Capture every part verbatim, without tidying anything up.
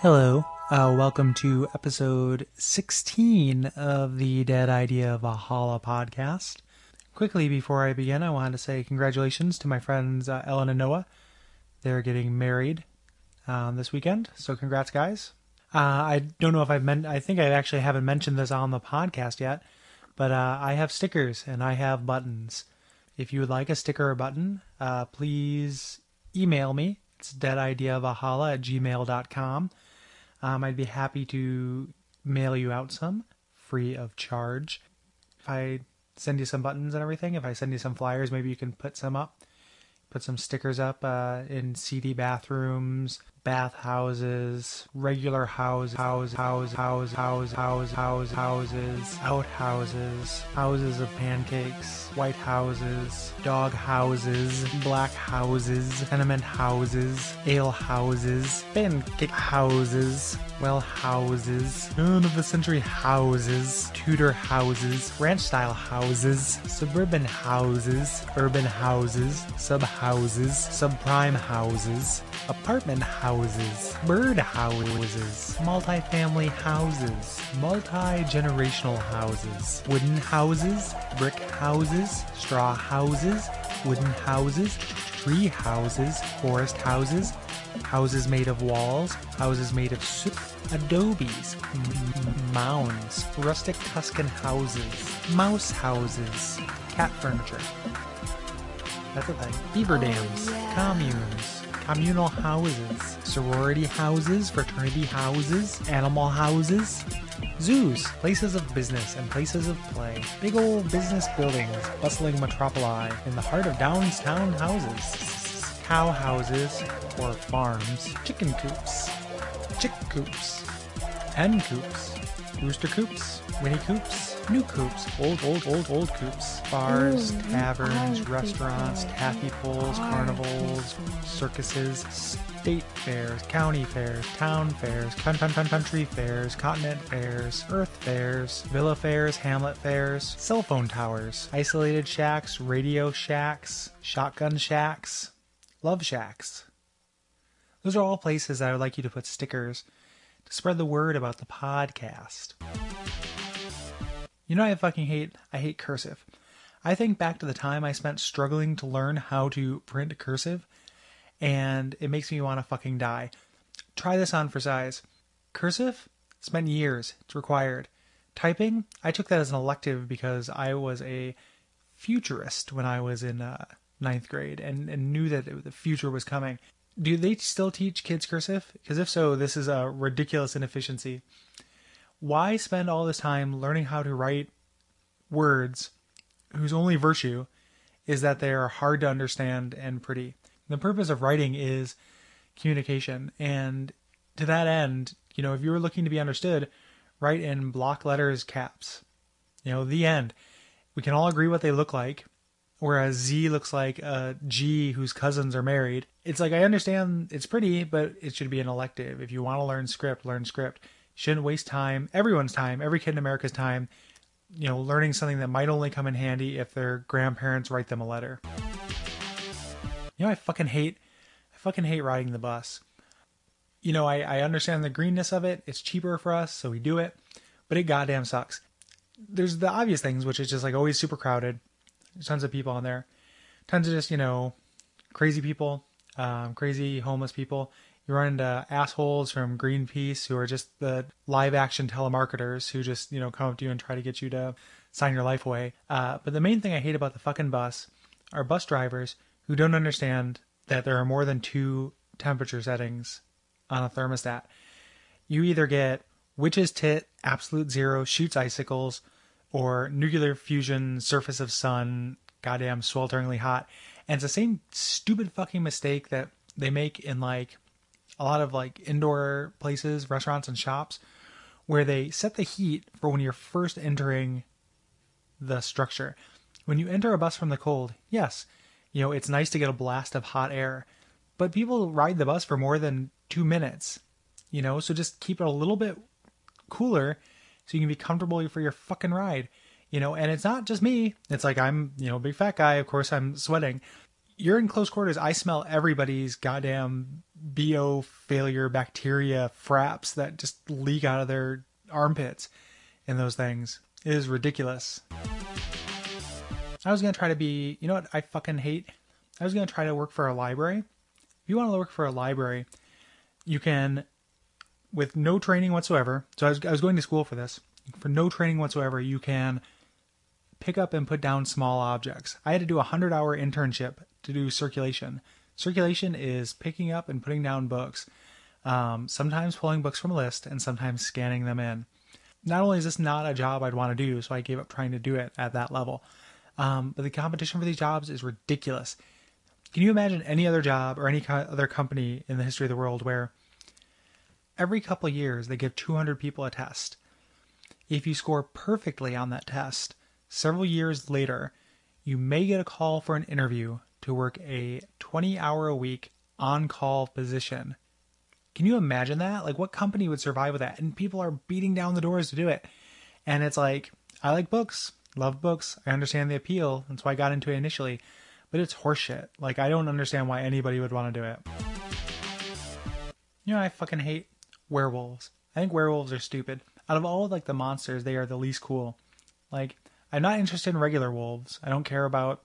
Hello, uh, welcome to episode sixteen of the Dead Idea Valhalla podcast. Quickly before I begin, I wanted to say congratulations to my friends uh, Ellen and Noah. They're getting married um, this weekend, so congrats, guys. Uh, I don't know if I've meant, I think I actually haven't mentioned this on the podcast yet, but uh, I have stickers and I have buttons. If you would like a sticker or button, uh, please email me. It's deadideavalhalla at gmail dot com. Um, I'd be happy to mail you out some free of charge. If I send you some buttons and everything, if I send you some flyers, maybe you can put some up, put some stickers up uh, in seedy bathrooms, bathhouses, regular houses, houses, houses, houses, houses, houses, houses, houses, outhouses, houses of pancakes, white houses, dog houses, black houses, tenement houses, ale houses, pancake houses, well houses, turn of the century houses, Tudor houses, ranch style houses, suburban houses, urban houses, sub houses, subprime houses, apartment houses. Houses, bird houses, multi-family houses, multi-generational houses, wooden houses, brick houses, straw houses, wooden houses, tree houses, forest houses, houses made of walls, houses made of soup, adobes, mounds, rustic Tuscan houses, mouse houses, cat furniture. That's a thing. Beaver dams, oh, yeah. Communes. Communal houses, sorority houses, fraternity houses, animal houses, zoos, places of business and places of play, big old business buildings, bustling metropoli in the heart of downtown houses, cow houses or farms, chicken coops, chick coops, hen coops, rooster coops, Winnie coops, new coops, old, old, old, old coops, bars, ooh, taverns, restaurants, taffy pulls, are. Carnivals, circuses, state fairs, county fairs, town fairs, country fairs, continent fairs, earth fairs, villa fairs, hamlet fairs, cell phone towers, isolated shacks, radio shacks, shotgun shacks, love shacks. Those are all places I would like you to put stickers to spread the word about the podcast. You know, I fucking hate, I hate cursive. I think back to the time I spent struggling to learn how to print cursive, and it makes me want to fucking die. Try this on for size. Cursive? Spent years. It's required. Typing? I took that as an elective because I was a futurist when I was in uh, ninth grade and, and knew that it, the future was coming. Do they still teach kids cursive? Because if so, this is a ridiculous inefficiency. Why spend all this time learning how to write words whose only virtue is that they are hard to understand and pretty? The purpose of writing is communication. And to that end, you know, if you're looking to be understood, write in block letters, caps. You know, the end. We can all agree what they look like. Whereas Z looks like a G whose cousins are married. It's like, I understand it's pretty, but it should be an elective. If you want to learn script, learn script. Shouldn't waste time, everyone's time, every kid in America's time, you know, learning something that might only come in handy if their grandparents write them a letter. You know, I fucking hate, I fucking hate riding the bus. You know, I, I understand the greenness of it. It's cheaper for us, so we do it, but it goddamn sucks. There's the obvious things, which is just like always super crowded. There's tons of people on there. Tons of just, you know, crazy people, um, crazy homeless people. You run into assholes from Greenpeace who are just the live-action telemarketers who just, you know, come up to you and try to get you to sign your life away. Uh, but the main thing I hate about the fucking bus are bus drivers who don't understand that there are more than two temperature settings on a thermostat. You either get witch's tit, absolute zero, shoots icicles, or nuclear fusion, surface of sun, goddamn swelteringly hot. And it's the same stupid fucking mistake that they make in, like, a lot of like indoor places, restaurants and shops where they set the heat for when you're first entering the structure. When you enter a bus from the cold, yes, you know, it's nice to get a blast of hot air, but people ride the bus for more than two minutes, you know, so just keep it a little bit cooler so you can be comfortable for your fucking ride, you know, and it's not just me. It's like, I'm, you know, a big fat guy. Of course I'm sweating. You're in close quarters. I smell everybody's goddamn bio failure bacteria fraps that just leak out of their armpits and those things. It is ridiculous. I was going to try to be, you know what I fucking hate? I was going to try to work for a library. If you want to work for a library, you can, with no training whatsoever. So I was, I was going to school for this. For no training whatsoever, you can pick up and put down small objects. I had to do a hundred hour internship to do circulation. Circulation is picking up and putting down books, um, sometimes pulling books from a list and sometimes scanning them in. Not only is this not a job I'd want to do, so I gave up trying to do it at that level, um, but the competition for these jobs is ridiculous. Can you imagine any other job or any co- other company in the history of the world where every couple years they give two hundred people a test? If you score perfectly on that test, several years later, you may get a call for an interview to work a twenty hour a week on-call position. Can you imagine that? Like, what company would survive with that? And people are beating down the doors to do it. And it's like, I like books, love books. I understand the appeal. That's why I got into it initially, but it's horseshit. Like, I don't understand why anybody would want to do it. You know, I fucking hate werewolves. I think werewolves are stupid. Out of all, like, the monsters, they are the least cool. Like, I'm not interested in regular wolves. I don't care about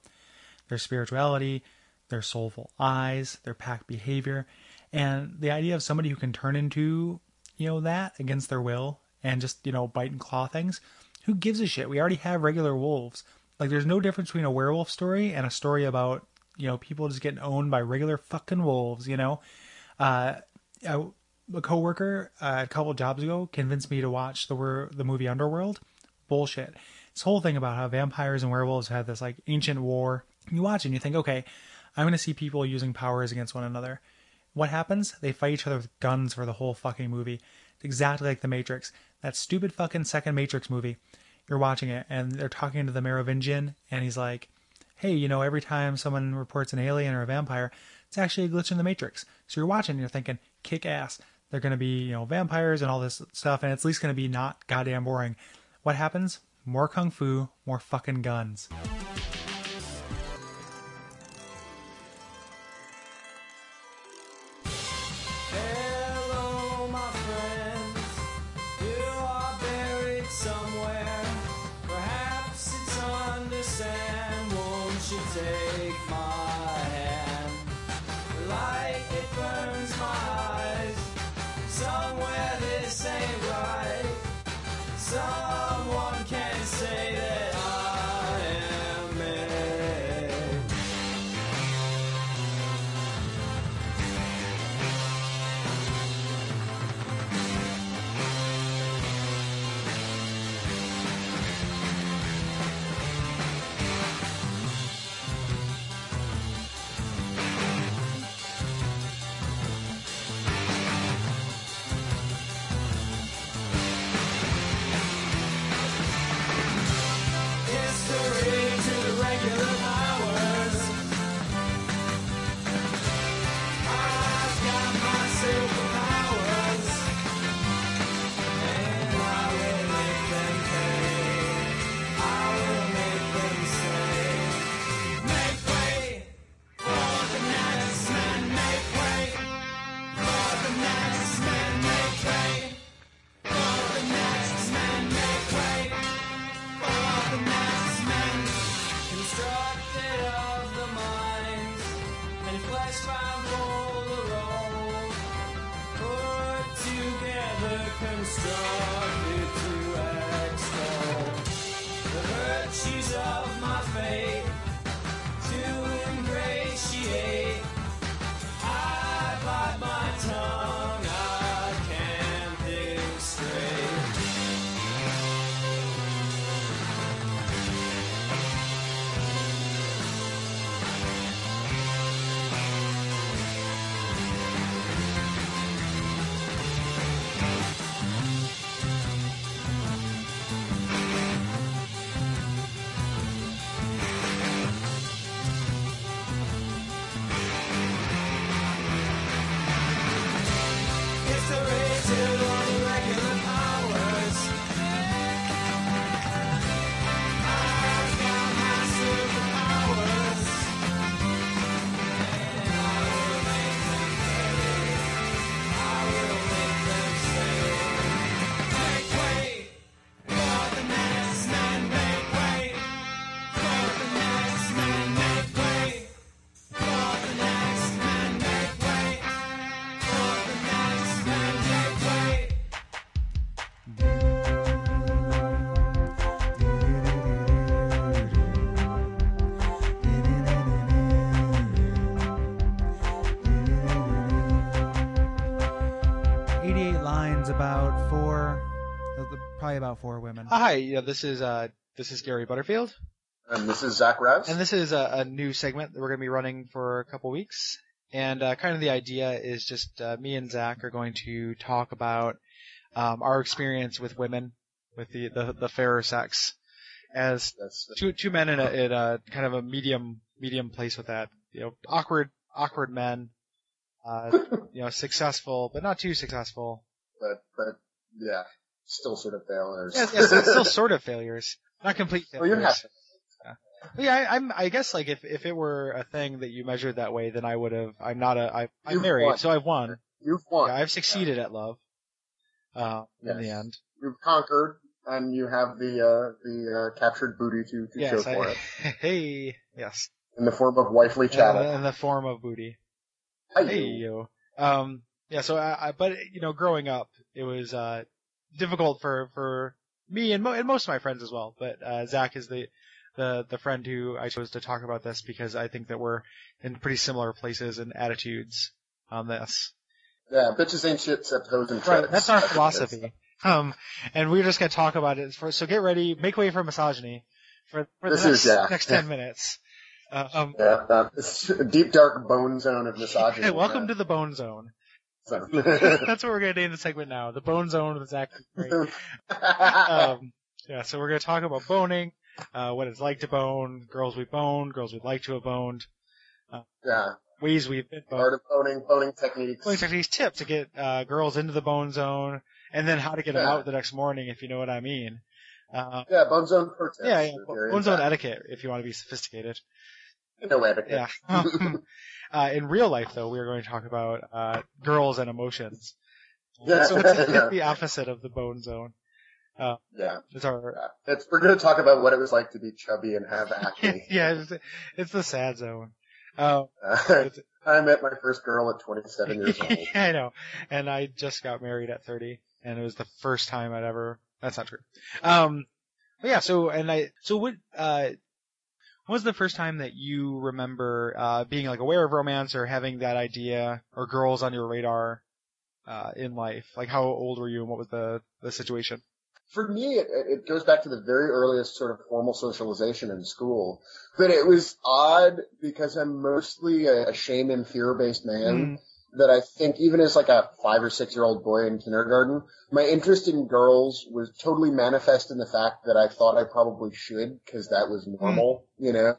their spirituality, their soulful eyes, their pack behavior, and the idea of somebody who can turn into, you know, that against their will and just, you know, bite and claw things. Who gives a shit? We already have regular wolves. Like, there's no difference between a werewolf story and a story about, you know, people just getting owned by regular fucking wolves, you know? Uh, I, a coworker uh, a couple jobs ago convinced me to watch the the movie Underworld. Bullshit. This whole thing about how vampires and werewolves had this, like, ancient war. You watch and you think, okay, I'm going to see people using powers against one another. What happens? They fight each other with guns for the whole fucking movie. It's exactly like the Matrix. That stupid fucking second Matrix movie. You're watching it and they're talking to the Merovingian and he's like, hey, you know, every time someone reports an alien or a vampire, it's actually a glitch in the Matrix. So you're watching and you're thinking, kick ass. They're going to be, you know, vampires and all this stuff, and it's at least going to be not goddamn boring. What happens? More kung fu, more fucking guns. eighty-eight lines about four, probably about four women. Hi, yeah, this is uh, this is Gary Butterfield. And this is Zach Raff. And this is a, a new segment that we're going to be running for a couple weeks. And uh, kind of the idea is just uh, me and Zach are going to talk about um, our experience with women, with the, the, the fairer sex, as two two men in a, in a kind of a medium medium place with that. You know, awkward awkward men, uh, you know, successful but not too successful. But but yeah, still sort of failures. Yeah, yeah, still, still sort of failures, not complete failures. Well, you're not. But yeah, I, I'm. I guess like if if it were a thing that you measured that way, then I would have. I'm not a. I, I'm You've married, won. So I've won. You've won. Yeah, I've succeeded yeah. at love. Uh, yes. In the end, you've conquered, and you have the uh, the uh, captured booty to, to yes, show for I, it. Hey, yes. In the form of wifely chatter. Yeah, in the form of booty. Hey, hey you. Um. Yeah. So I, I. But you know, growing up, it was uh difficult for for me and, mo- and most of my friends as well. But uh, Zach is the. The the friend who I chose to talk about this because I think that we're in pretty similar places and attitudes on this. Yeah, bitches ain't shit except hoes and tricks. Right, that's our philosophy. Um, and we're just gonna talk about it first. So get ready, make way for misogyny for, for the this next, is, yeah. next ten minutes. Uh, um, yeah, uh, it's a deep dark bone zone of misogyny. Hey, welcome man. to the bone zone. So. That's what we're gonna name the segment now. The bone zone with Zach. um, yeah, so we're gonna talk about boning. Uh, what it's like to bone, girls we boned, girls we'd like to have boned, uh, yeah. ways we've been boned. Art of boning, boning techniques. Boning techniques, tip to get uh, girls into the bone zone, and then how to get yeah. them out the next morning, if you know what I mean. Uh, yeah, bone zone tips. Yeah, yeah bone zone etiquette, if you want to be sophisticated. No etiquette. Yeah. uh, in real life, though, we are going to talk about uh, girls and emotions. Yeah. So it's yeah. the opposite of the bone zone. Uh, yeah, it's our, yeah. It's, we're going to talk about what it was like to be chubby and have acne. yeah, it's, it's the sad zone. Uh, uh, I met my first girl at twenty-seven years old. I know, and I just got married at thirty, and it was the first time I'd ever. That's not true. Um, but yeah. So and I. So what? Uh, when was the first time that you remember uh being like aware of romance or having that idea or girls on your radar uh in life? Like how old were you, and what was the the situation? For me, it, it goes back to the very earliest sort of formal socialization in school. But it was odd because I'm mostly a, a shame and fear-based man mm. that I think even as like a five or six-year-old boy in kindergarten, my interest in girls was totally manifest in the fact that I thought I probably should because that was normal, mm. you know.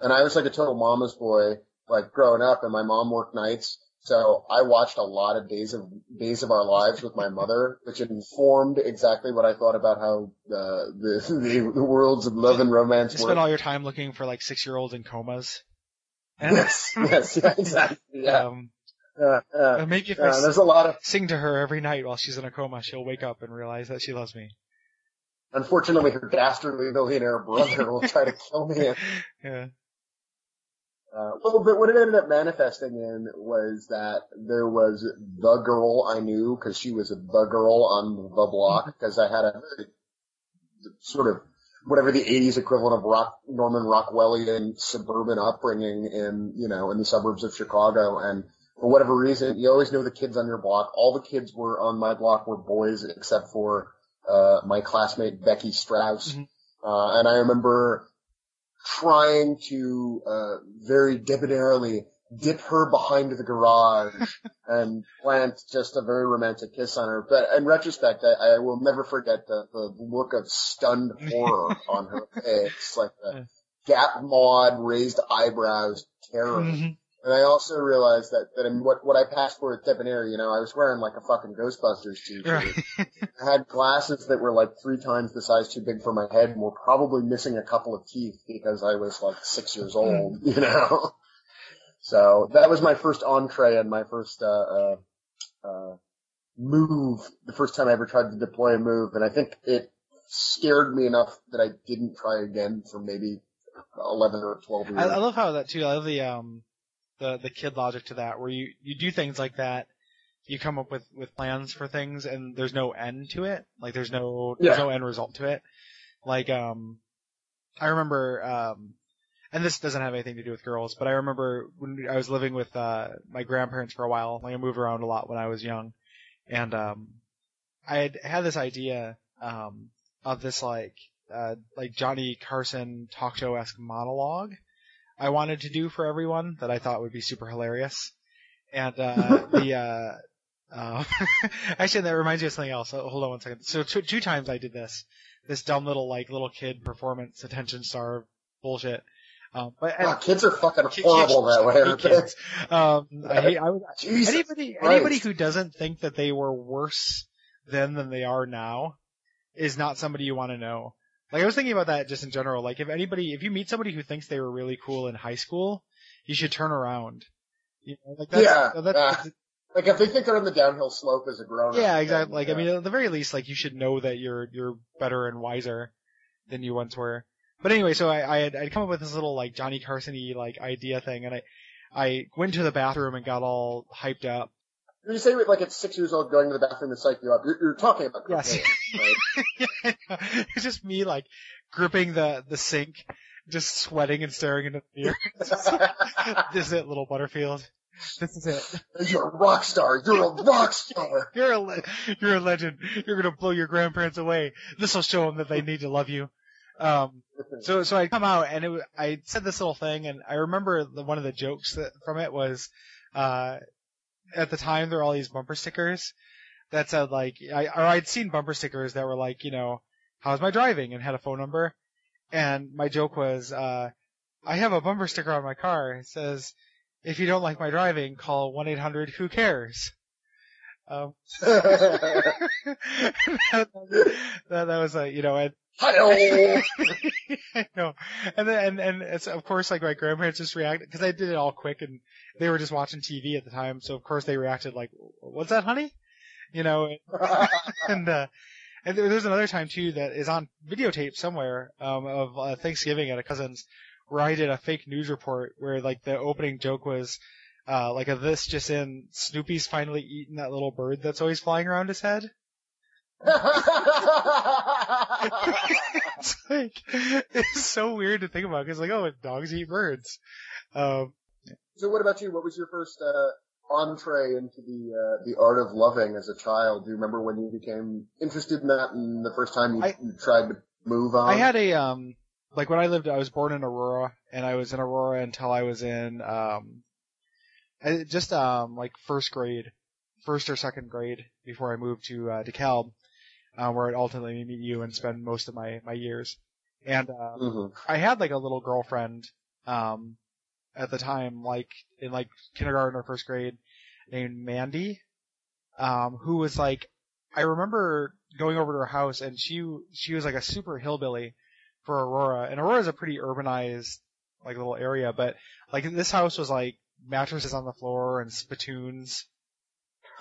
And I was like a total mama's boy, like growing up, and my mom worked nights. So I watched a lot of Days of Days of Our Lives with my mother, which informed exactly what I thought about how uh, the, the the worlds of love and romance. You spent all your time looking for like six-year-olds in comas. And yes, yes, yeah, exactly. Yeah. Um, uh, uh, maybe if uh, I there's sing, a lot of sing to her every night while she's in a coma, she'll wake up and realize that she loves me. Unfortunately, her dastardly millionaire brother will try to kill me. Yeah. Uh, well, but what it ended up manifesting in was that there was the girl I knew because she was the girl on the block because I had a sort of whatever the eighties equivalent of rock, Norman Rockwellian suburban upbringing in, you know, in the suburbs of Chicago. And for whatever reason, you always know the kids on your block. All the kids were on my block were boys except for, uh, my classmate Becky Strauss. Mm-hmm. Uh, and I remember trying to uh very debonairly dip her behind the garage and plant just a very romantic kiss on her. But in retrospect, I, I will never forget the, the look of stunned horror on her face, like the gap-mawed, raised eyebrows, terror. Mm-hmm. And I also realized that, that in what, what I passed for at debonair, you know, I was wearing like a fucking Ghostbusters t-shirt. Right. I had glasses that were like three times the size too big for my head and were probably missing a couple of teeth because I was like six years old, you know? So that was my first entree and my first, uh, uh, uh, move, the first time I ever tried to deploy a move. And I think it scared me enough that I didn't try again for maybe eleven or twelve years. I, I love how that too, I love the, um, The, the kid logic to that, where you, you do things like that, you come up with, with plans for things, and there's no end to it. Like, there's no yeah. there's no end result to it. Like, um, I remember, um, and this doesn't have anything to do with girls, but I remember when I was living with uh, my grandparents for a while. Like, I moved around a lot when I was young, And um, I had, had this idea um, of this like uh, like Johnny Carson talk show-esque monologue I wanted to do for everyone that I thought would be super hilarious. And uh, the uh, uh, actually that reminds me of something else. Hold on one second. So two, two times I did this this dumb little like little kid performance attention starved bullshit. Um, but wow, and, kids are fucking horrible kids, that way. Aren't kids. They? Um, I hate, I would, anybody, Christ. anybody who doesn't think that they were worse then than they are now is not somebody you want to know. Like I was thinking about that just in general. Like if anybody, if you meet somebody who thinks they were really cool in high school, you should turn around. You know, like that's, yeah. That's, uh, that's, like if they think they're on the downhill slope as a grown-up. Yeah, exactly. Like yeah. I mean, at the very least, like you should know that you're you're better and wiser than you once were. But anyway, so I, I had, I'd come up with this little, like, Johnny Carson-y, like, idea thing, and I, I went to the bathroom and got all hyped up. You say, like, at six years old, going to the bathroom to psych you up. You're, you're talking about cocaine, yes. Right? Yeah, it's just me, like, gripping the, the sink, just sweating and staring into the mirror. Like, this is it, little Butterfield. This is it. You're a rock star. You're a rock star. You're a, le- you're a legend. You're going to blow your grandparents away. This will show them that they need to love you. Um, so, so I come out and it, I said this little thing and I remember the, one of the jokes that, from it was, uh, at the time there were all these bumper stickers that said like, I, or I'd seen bumper stickers that were like, you know, how's my driving and had a phone number. And my joke was, uh, I have a bumper sticker on my car. It says, if you don't like my driving, call one eight hundred who cares. Um, that, that, that was like, you know, I, I know. And then, and, and it's, of course, like, my grandparents just reacted, because I did it all quick, and they were just watching T V at the time, so, of course, they reacted like, what's that, honey? You know, and, and, uh, and there's another time, too, that is on videotape somewhere, um, of uh, Thanksgiving at a cousin's, where I did a fake news report, where, like, the opening joke was, uh, like, a this just in, Snoopy's finally eaten that little bird that's always flying around his head. It's like it's so weird to think about because like oh dogs eat birds. Um, so what about you? What was your first uh, entree into the uh, the art of loving as a child? Do you remember when you became interested in that and the first time you, I, you tried to move on? I had a um like when I lived, I was born in Aurora and I was in Aurora until I was in um just um like first grade, first or second grade before I moved to uh, DeKalb. Uh, where I'd ultimately meet you and spend most of my, my years. And, um, mm-hmm. I had like a little girlfriend, um, at the time, like in like kindergarten or first grade named Mandy, um, who was like, I remember going over to her house and she, she was like a super hillbilly for Aurora. And Aurora's a pretty urbanized, like little area, but like this house was like mattresses on the floor and spittoons.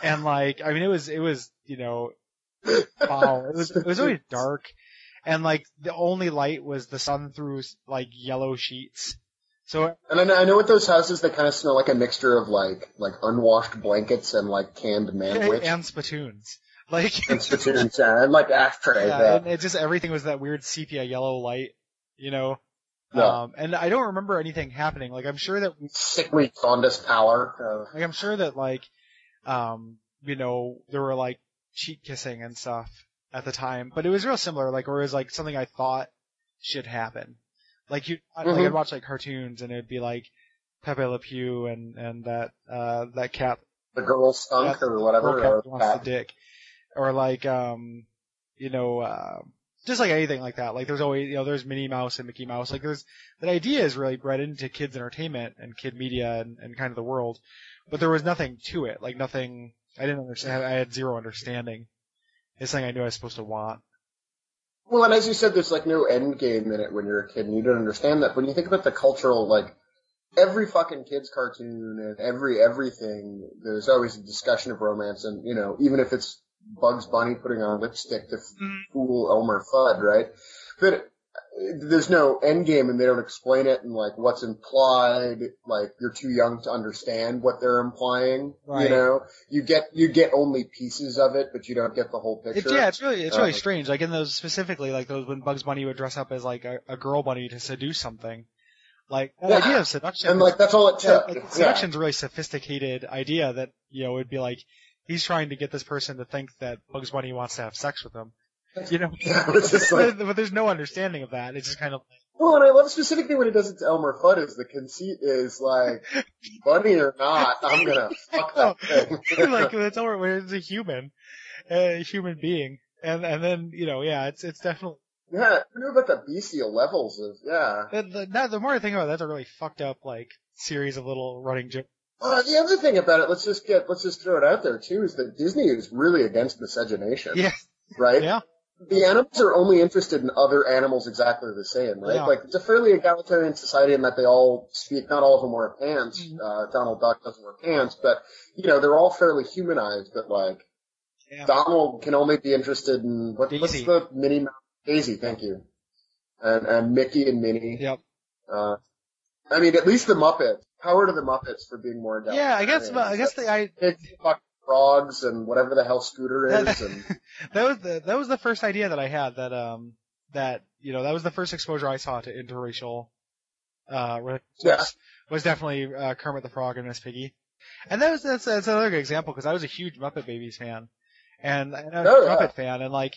And like, I mean, it was, it was, you know, wow, it was, it was always dark, and like the only light was the sun through like yellow sheets. So, and I know, I know with those houses they kind of smell like a mixture of like like unwashed blankets and like canned manwich and spittoons, like and spittoons yeah, and like ashtray. Yeah, and it just everything was that weird sepia yellow light, you know. No. Um, and I don't remember anything happening. Like I'm sure that sickly jaundiced pallor. Uh, like I'm sure that like, um, you know, there were like. cheek kissing and stuff at the time, but it was real similar, like, or it was, like, something I thought should happen. Like, you, mm-hmm. like I'd watch, like, cartoons, and it'd be, like, Pepe Le Pew and, and that, uh, that cat. The girl skunk or whatever. The girl cat wants cat. the dick. Or, like, um, you know, uh, just, like, anything like that. Like, there's always, you know, there's Minnie Mouse and Mickey Mouse. Like, there's, that idea is really bred into kids' entertainment and kid media and, and kind of the world, but there was nothing to it. Like, nothing... I didn't understand. I had zero understanding. It's something I knew I was supposed to want. Well, and as you said, there's like no end game in it when you're a kid, and you don't understand that. When you think about the cultural, like every fucking kid's cartoon and every everything, there's always a discussion of romance, and you know, even if it's Bugs Bunny putting on lipstick to mm. fool Elmer Fudd, right? But there's no end game, and they don't explain it, and like what's implied, like you're too young to understand what they're implying. Right. You know, you get you get only pieces of it, but you don't get the whole picture. It, yeah, it's really it's really uh, strange. Like in those specifically, like those when Bugs Bunny would dress up as like a, a girl bunny to seduce something. Like that yeah. idea of seduction, and like that's all it took. Like, yeah. Seduction's a really sophisticated idea that you know would be like. he's trying to get this person to think that Bugs Bunny wants to have sex with him. You know, yeah, it's just like, but there's no understanding of that. It's just kind of. Well, and I love specifically when he does it to Elmer Fudd is the conceit is like, bunny or not, I'm gonna fuck that thing. Like it's Elmer, it's a human, a human being, and and then you know, yeah, it's it's definitely. Yeah, I knew about the bestial levels of yeah. The, the, the more I think about it, that's a really fucked up like series of little running jokes. Uh, the other thing about it, let's just get, let's just throw it out there too, is that Disney is really against miscegenation. Yeah. Right? Yeah. The animals are only interested in other animals exactly the same, right? Yeah. Like, it's a fairly egalitarian society in that they all speak, not all of them wear pants, mm-hmm. uh, Donald Duck doesn't wear pants, but, you know, they're all fairly humanized, but like, yeah. Donald can only be interested in, what, what's the Minnie Mouse? Daisy, thank you. And, and Mickey and Minnie. Yep. Uh, I mean, at least the Muppets. Power to the Muppets for being more intelligent. Yeah, I guess, I guess the, I... Fucking frogs and whatever the hell Scooter is. That, that, and... that was the, that was the first idea that I had that, um, that, you know, that was the first exposure I saw to interracial, uh, relationships. Yeah. Was definitely, uh, Kermit the Frog and Miss Piggy. And that was, that's, that's another good example because I was a huge Muppet Babies fan. And, and I was oh, a yeah. Muppet fan and like,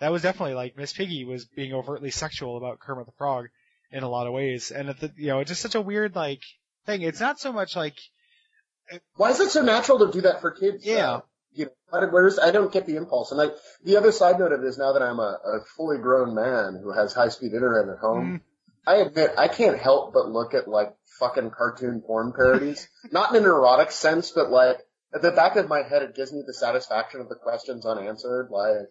that was definitely like Miss Piggy was being overtly sexual about Kermit the Frog in a lot of ways. And, at the, you know, it's just such a weird, like, thing. It's not so much like. Why is it so natural to do that for kids? Yeah. Though? You know, where's, I don't get the impulse. And like the other side note of it is now that I'm a, a fully grown man who has high speed internet at home, mm. I admit I can't help but look at like fucking cartoon porn parodies. Not in an erotic sense, but like at the back of my head, it gives me the satisfaction of the questions unanswered. Like,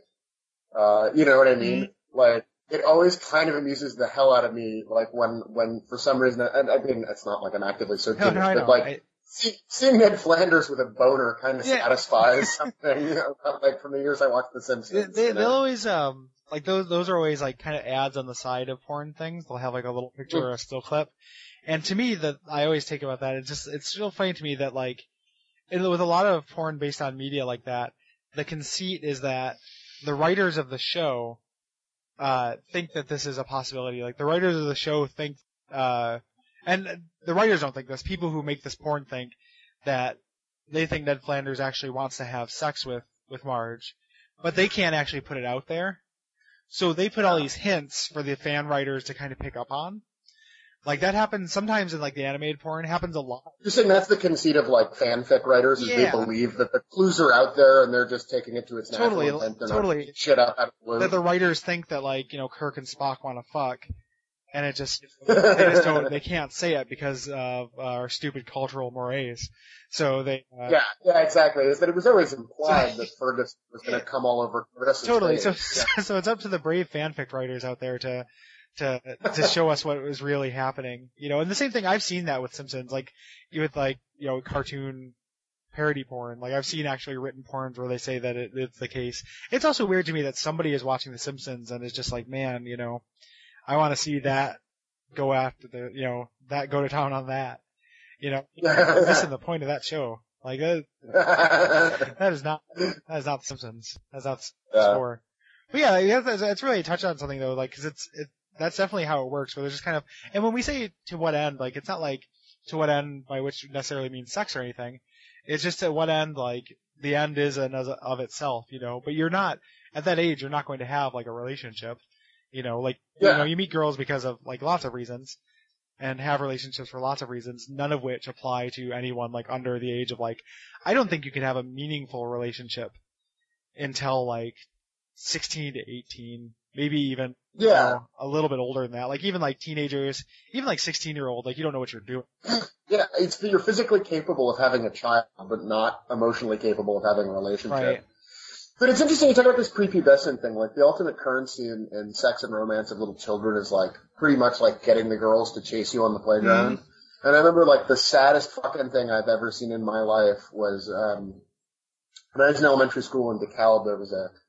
uh, you know what I mean? Mm-hmm. Like. It always kind of amuses the hell out of me, like when, when for some reason, and I mean, it's not like I'm actively searching, no, no, but like I... see, seeing Ned Flanders with a boner kind of yeah. satisfies something. You know, like from the years I watched The Simpsons, they, they, you know? They'll always um like those those are always like kind of ads on the side of porn things. They'll have like a little picture mm. or a still clip, and to me that I always take about that. It's just it's still funny to me that like it, with a lot of porn based on media like that, the conceit is that the writers of the show. Uh, think that this is a possibility. Like the writers of the show think, uh, and the writers don't think this. People who make this porn think that they think Ned Flanders actually wants to have sex with with Marge, but they can't actually put it out there. So they put all these hints for the fan writers to kind of pick up on. Like that happens sometimes in like the animated porn. It happens a lot. You're saying that's the conceit of like fanfic writers is yeah. they believe that the clues are out there and they're just taking it to its totally, natural extent. Totally, shit up out of the blue. That the writers think that like you know Kirk and Spock want to fuck, and it just they just don't they can't say it because of our stupid cultural mores. So they uh, yeah yeah exactly. Is that it was always implied that Fergus was going to come all over. Totally. So yeah. so it's up to the brave fanfic writers out there to. To to show us what was really happening, you know, and the same thing I've seen that with Simpsons, like with like you know cartoon parody porn. Like I've seen actually written porns where they say that it, it's the case. It's also weird to me that somebody is watching The Simpsons and is just like, man, you know, I want to see that go after the, you know, that go to town on that, you know, I'm missing the point of that show. Like uh, that is not that is not The Simpsons. That's not yeah. for. But yeah, that's, that's really a touch on something though, like because it's it. That's definitely how it works, where there's just kind of, and when we say to what end, like, it's not like to what end by which necessarily means sex or anything. It's just to what end, like, the end is an of itself, you know, but you're not, at that age, you're not going to have, like, a relationship, you know, like, yeah. you know, you meet girls because of, like, lots of reasons, and have relationships for lots of reasons, none of which apply to anyone, like, under the age of, like, I don't think you can have a meaningful relationship until, like, sixteen to eighteen. Maybe even yeah. you know, a little bit older than that. Like even like teenagers, even like sixteen year old, like you don't know what you're doing. Yeah, it's you're physically capable of having a child, but not emotionally capable of having a relationship. Right. But it's interesting you talk about this prepubescent thing. Like the ultimate currency in, in sex and romance of little children is like pretty much like getting the girls to chase you on the playground. Mm-hmm. And I remember like the saddest fucking thing I've ever seen in my life was um, when I was in elementary school in DeKalb, there was a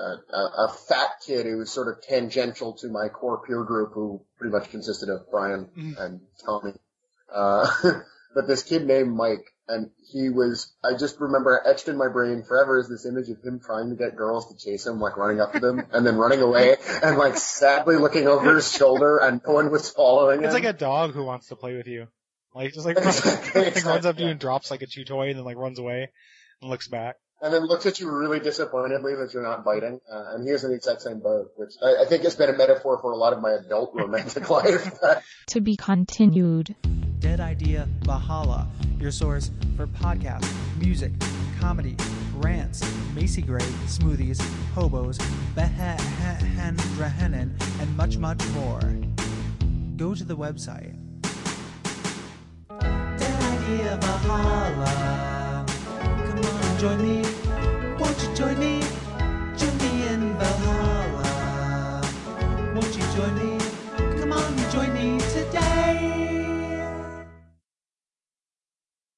Uh, a, a fat kid who was sort of tangential to my core peer group, who pretty much consisted of Brian mm. and Tommy. Uh, but this kid named Mike, and he was, I just remember etched in my brain forever is this image of him trying to get girls to chase him, like running up to them and then running away and like sadly looking over his shoulder and no one was following him. It's like a dog who wants to play with you. Like just like, exactly, like runs up to yeah. you and drops like a chew toy and then like runs away. and looks back. And then looks at you really disappointedly that you're not biting. Uh, and he is in the exact same boat, which I, I think has been a metaphor for a lot of my adult romantic life. To be continued. Dead Idea Valhalla, your source for podcasts, music, comedy, rants, Macy Gray, smoothies, hobos, Behendrahenen, and much, much more. Go to the website. Dead Idea Valhalla. Join me, won't you join me?